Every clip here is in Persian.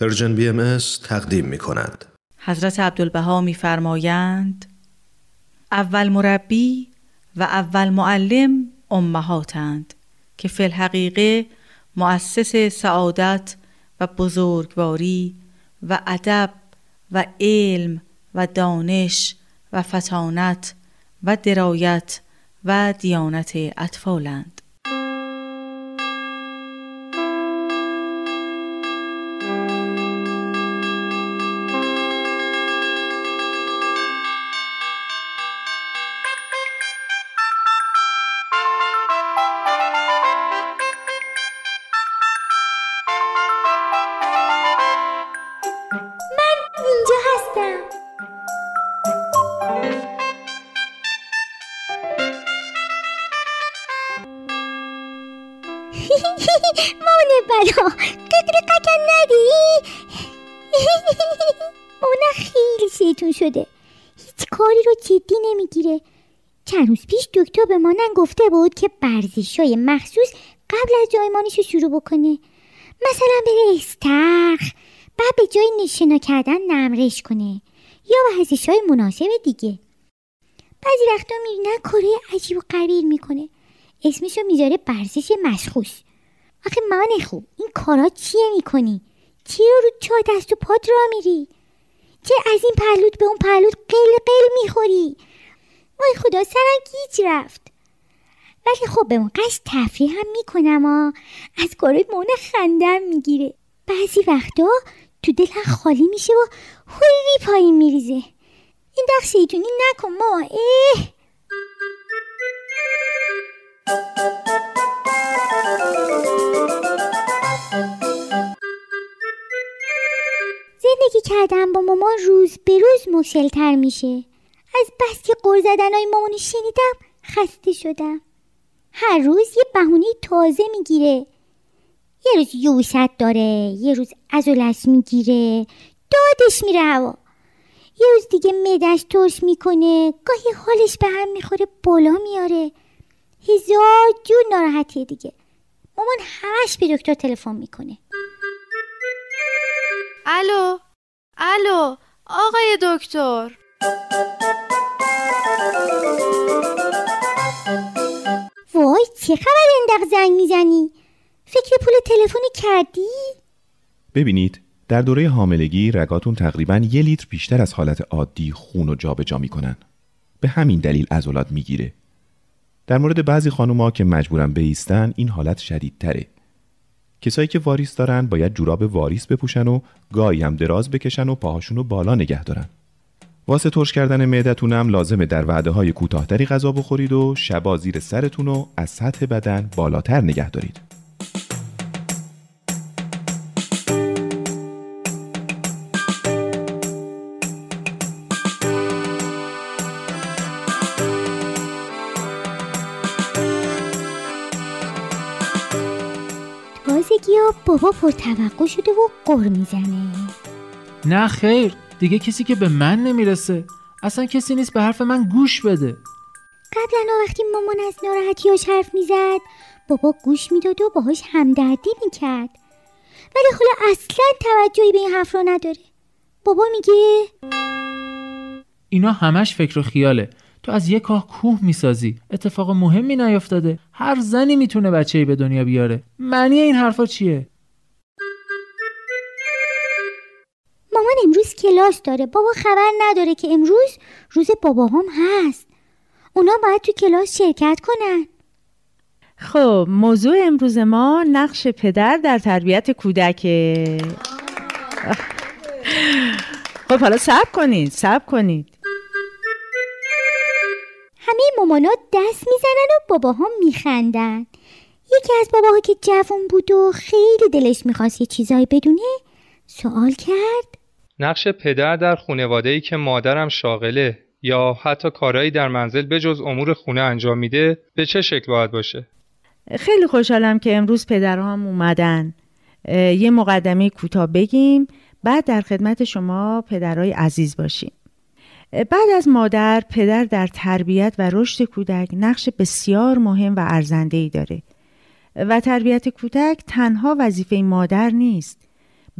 پرژن BMS تقدیم می کند. حضرت عبدالبها می فرمایند اول مربی و اول معلم امهاتند که فی الحقیقه مؤسس سعادت و بزرگواری و ادب و علم و دانش و فطانت و درایت و دیانت اطفالند. مونه بلا قدر قدم ندی مونه خیلی سیتون شده، هیچ کاری رو جدی نمیگیره. چند روز پیش دکتر به مانن گفته بود که ورزش‌های مخصوص قبل از زایمانش رو شروع بکنه، مثلا بره استخر، بعد به جای نشنا کردن نمرش کنه یا ورزش‌های مناسب دیگه. بعضی وقتا میرینه کاره عجیب و غریب میکنه، اسمش رو میذاره ورزش مشخوص. آخه مامان خوب، این کارا چیه میکنی؟ چی رو چا دست و پات را میری؟ چه از این پهلوت به اون پهلوت قل قل میخوری؟ وای خدا، سرم گیج رفت. ولی خب به موقعش تفریح هم میکنم از کارای مامان خندم میگیره. بعضی وقتا تو دلم خالی میشه و هوری پایین میریزه. این دق شیطونی نکن ما. زندگی کردن با مامان روز به روز مشکل‌تر میشه. از بس که قر زدنای مامانو شنیدم خسته شدم. هر روز یه بهونه تازه میگیره. یه روز یوشت داره، یه روز عضلش میگیره، دادش میره هوا. یه روز دیگه معده‌اش ترش میکنه، گاهی حالش به هم میخوره بالا میاره. هزار جور ناراحتی دیگه. مامان همش به دکتر تلفن میکنه. الو الو آقای دکتر، وای چه خبر اندق زنگ میزنی؟ فکر پول تلفن کردی؟ ببینید در دوره حاملگی رگاتون تقریباً 1 لیتر بیشتر از حالت عادی خون رو جابجا میکنن، به همین دلیل عضلات میگیره. در مورد بعضی خانوما که مجبورن بایستن این حالت شدیدتره. کسایی که واریس دارن باید جوراب واریس بپوشن و گاهی هم دراز بکشن و پاهاشونو بالا نگه دارن. واسه ترش کردن معدتون هم لازمه در وعده‌های کوتاه‌تری غذا بخورید و شبا زیر سرتون رو از سطح بدن بالاتر نگه دارید. بابا پرتوقع شده و قر میزنه. نه خیر، دیگه کسی که به من نمیرسه. اصلا کسی نیست به حرف من گوش بده. قبلا وقتی مامان از ناراحتیاش حرف میزد بابا گوش میداد و باهاش همدردی میکرد، ولی حالا اصلا توجهی به این حرف رو نداره. بابا میگه اینا همش فکر و خیاله، تو از یک کاه کوه میسازی، اتفاق مهمی نیافتاده، هر زنی میتونه بچه‌ای به دنیا بیاره. معنی این حرفا چیه؟ مامان امروز کلاس داره، بابا خبر نداره که امروز روز بابا هم هست، اونا باید تو کلاس شرکت کنن. خب موضوع امروز ما نقش پدر در تربیت کودکه. خب حالا صبر کنید. همه مامانا دست میزنن و باباها میخندن. یکی از باباها که جوان بود و خیلی دلش میخواست یه چیزایی بدونه سوال کرد نقش پدر در خانواده‌ای که مادرم شاغله یا حتی کارهایی در منزل به جز امور خونه انجام میده به چه شکل باید باشه؟ خیلی خوشحالم که امروز پدرهام اومدن. یه مقدمه کوتاه بگیم بعد در خدمت شما پدرای عزیز باشیم. بعد از مادر، پدر در تربیت و رشد کودک نقش بسیار مهم و ارزنده‌ای داره و تربیت کودک تنها وظیفه مادر نیست،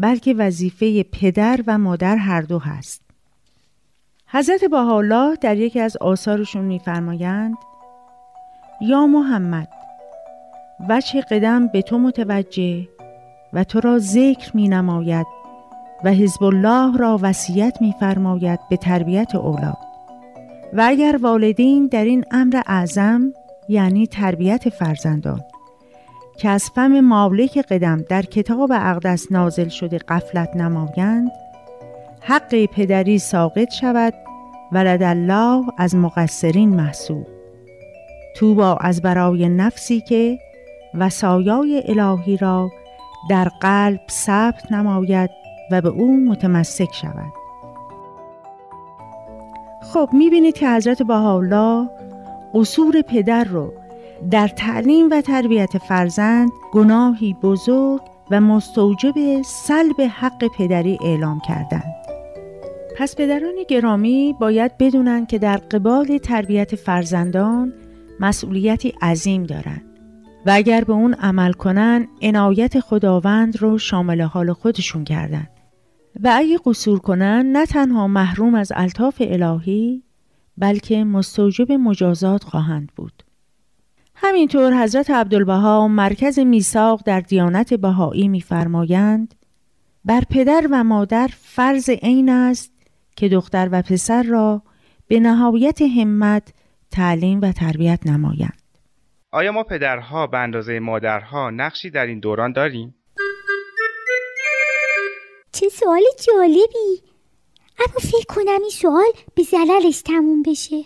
بلکه وظیفه پدر و مادر هر دو هست. حضرت بهاءالله در یکی از آثارشون می‌فرمایند: یا محمد، وجه قدم به تو متوجه و تو را ذکر می‌نماید و حزب الله را وصیت می‌فرماید به تربیت اولاد. و اگر والدین در این امر اعظم، یعنی تربیت فرزندان، که از فم مالک قدم در کتاب اقدس نازل شده غفلت نمایند، حق پدری ساقط شود. ولد الله از مقصرین محسوب. توبا از برای نفسی که وصایای الهی را در قلب ثبت نماید و به او متمسک شود. خب میبینید که حضرت بهاءالله قصور پدر رو در تعلیم و تربیت فرزند گناهی بزرگ و مستوجب سلب حق پدری اعلام کردند. پس پدران گرامی باید بدونن که در قبال تربیت فرزندان مسئولیتی عظیم دارند و اگر به اون عمل کنن عنایت خداوند رو شامل حال خودشون کردن و اگه قصور کنن نه تنها محروم از الطاف الهی بلکه مستوجب مجازات خواهند بود. همینطور حضرت عبدالبها مرکز میثاق در دیانت بهایی می‌فرمایند: بر پدر و مادر فرض عین است که دختر و پسر را به نهایت همت تعلیم و تربیت نمایند. آیا ما پدرها به اندازه مادرها نقشی در این دوران داریم؟ چه سوال جالبی! اما فکر کنم این سوال به زلالش تموم بشه.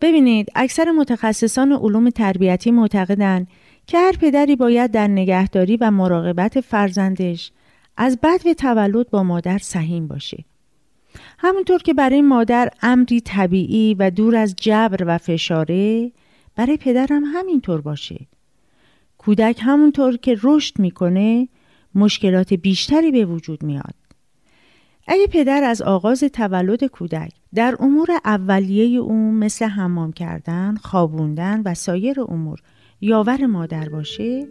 ببینید، اکثر متخصصان علوم تربیتی معتقدند که هر پدری باید در نگهداری و مراقبت فرزندش از بدو تولد با مادر سهیم باشه. همونطور که برای مادر امری طبیعی و دور از جبر و فشاره، برای پدر هم همینطور باشه. کودک همونطور که رشد میکنه مشکلات بیشتری به وجود میاد. اگه پدر از آغاز تولد کودک در امور اولیه او مثل حمام کردن، خوابوندن و سایر امور یاور مادر باشه،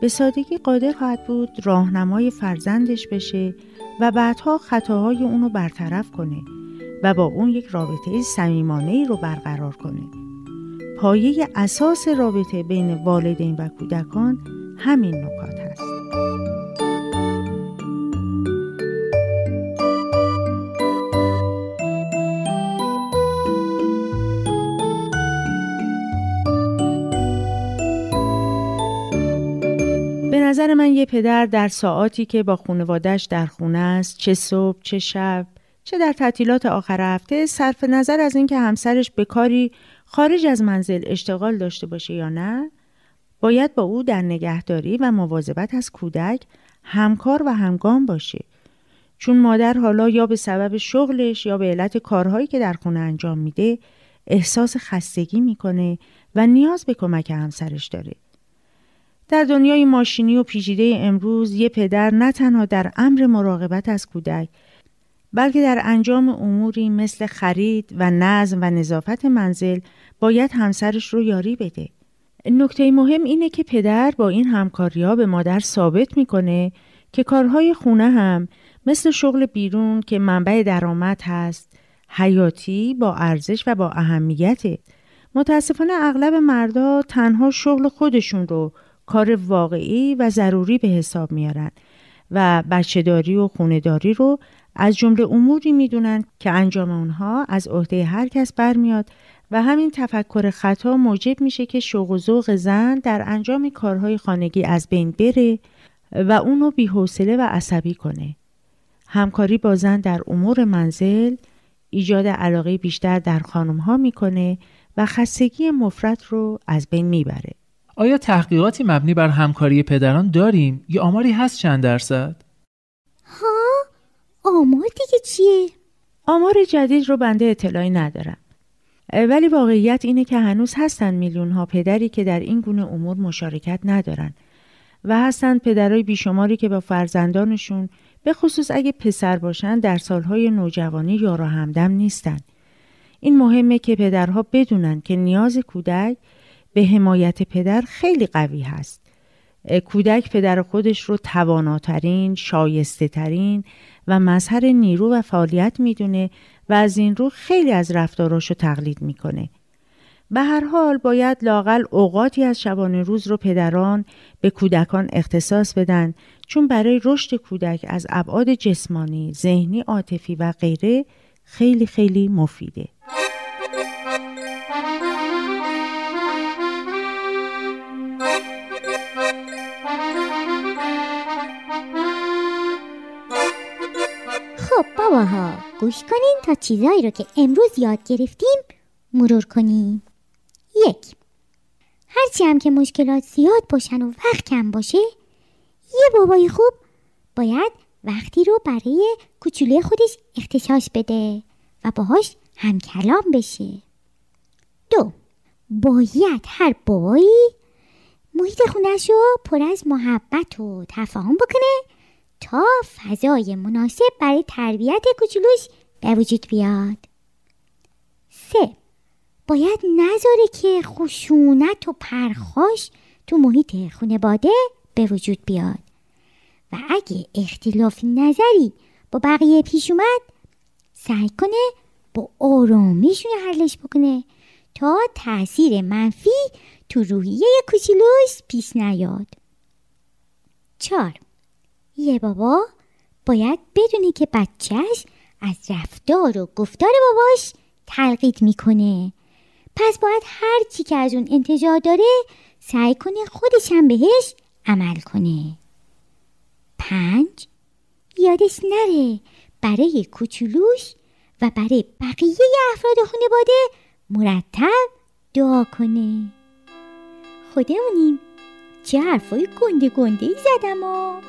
به سادگی قادر خواهد بود راهنمای فرزندش بشه و بعدها خطاهای اون رو برطرف کنه و با اون یک رابطه صمیمانه‌ای رو برقرار کنه. پایه اساس رابطه بین والدین و کودکان همین نکات هست. نظر من یه پدر در ساعاتی که با خانواده‌اش در خونه است، چه صبح چه شب، چه در تعطیلات آخر هفته، صرف نظر از اینکه همسرش به کاری خارج از منزل اشتغال داشته باشه یا نه، باید با او در نگهداری و مواظبت از کودک همکار و همگام باشه. چون مادر حالا یا به سبب شغلش یا به علت کارهایی که در خونه انجام میده احساس خستگی میکنه و نیاز به کمک همسرش داره. در دنیای ماشینی و پیچیده امروز یه پدر نه تنها در امر مراقبت از کودک بلکه در انجام اموری مثل خرید و نظم و نظافت منزل باید همسرش رو یاری بده. نکته مهم اینه که پدر با این همکاری‌ها به مادر ثابت می‌کنه که کارهای خونه هم مثل شغل بیرون که منبع درآمد هست، حیاتی، با ارزش و با اهمیته. متأسفانه اغلب مردا تنها شغل خودشون رو کار واقعی و ضروری به حساب میارن و بچه‌داری و خونه‌داری رو از جمله اموری میدونن که انجام اونها از عهده هر کس برمیاد و همین تفکر خطا موجب میشه که شوق و ذوق زن در انجام کارهای خانگی از بین بره و اونو بی‌حوصله و عصبی کنه. همکاری با زن در امور منزل ایجاد علاقه بیشتر در خانم‌ها میکنه و خستگی مفرط رو از بین میبره. آیا تحقیقاتی مبنی بر همکاری پدران داریم؟ یه آماری هست چند درصد؟ ها؟ آمار دیگه چیه؟ آمار جدید رو بنده اطلاعی ندارم. ولی واقعیت اینه که هنوز هستن میلیون ها پدری که در این گونه امور مشارکت ندارن و هستن پدرای بیشماری که با فرزندانشون به خصوص اگه پسر باشن در سالهای نوجوانی یار و همدم نیستن. این مهمه که پدرها بدونن که نیاز کودک به حمایت پدر خیلی قوی هست کودک پدر خودش رو تواناترین، شایسته ترین و مظهر نیرو و فعالیت میدونه و از این رو خیلی از رفتاراشو تقلید میکنه. به هر حال باید لاقل اوقاتی از شبانه روز رو پدران به کودکان اختصاص بدن، چون برای رشد کودک از ابعاد جسمانی، ذهنی، عاطفی و غیره خیلی خیلی مفیده. خب باباها، گوش کنین تا چیزایی رو که امروز یاد گرفتیم مرور کنیم. 1. هرچی هم که مشکلات زیاد باشن و وقت کم باشه، یه بابای خوب باید وقتی رو برای کوچولوی خودش اختصاص بده و باهاش همکلام بشه. 2. باید هر بابایی محیط خونه‌شو پر از محبت و تفاهم بکنه تا فضای مناسب برای تربیت کوچولوش به وجود بیاد. 3. باید نذاره که خشونت و پرخاش تو محیط خانواده به وجود بیاد و اگه اختلاف نظری با بقیه پیش اومد، سعی کنه با آرامیشون حلش بکنه تا تأثیر منفی تو روحیه کوچولوش پیش نیاد. 4. یه بابا باید بدونه که بچهش از رفتار و گفتار باباش تقلید میکنه، پس باید هر چی که از اون انتظار داره سعی کنه خودش هم بهش عمل کنه. 5. یادش نره برای کوچولوش و برای بقیه افراد خانواده مرتب دعا کنه. خودمونیم، چه حرفای گنده گنده ای زدم ها.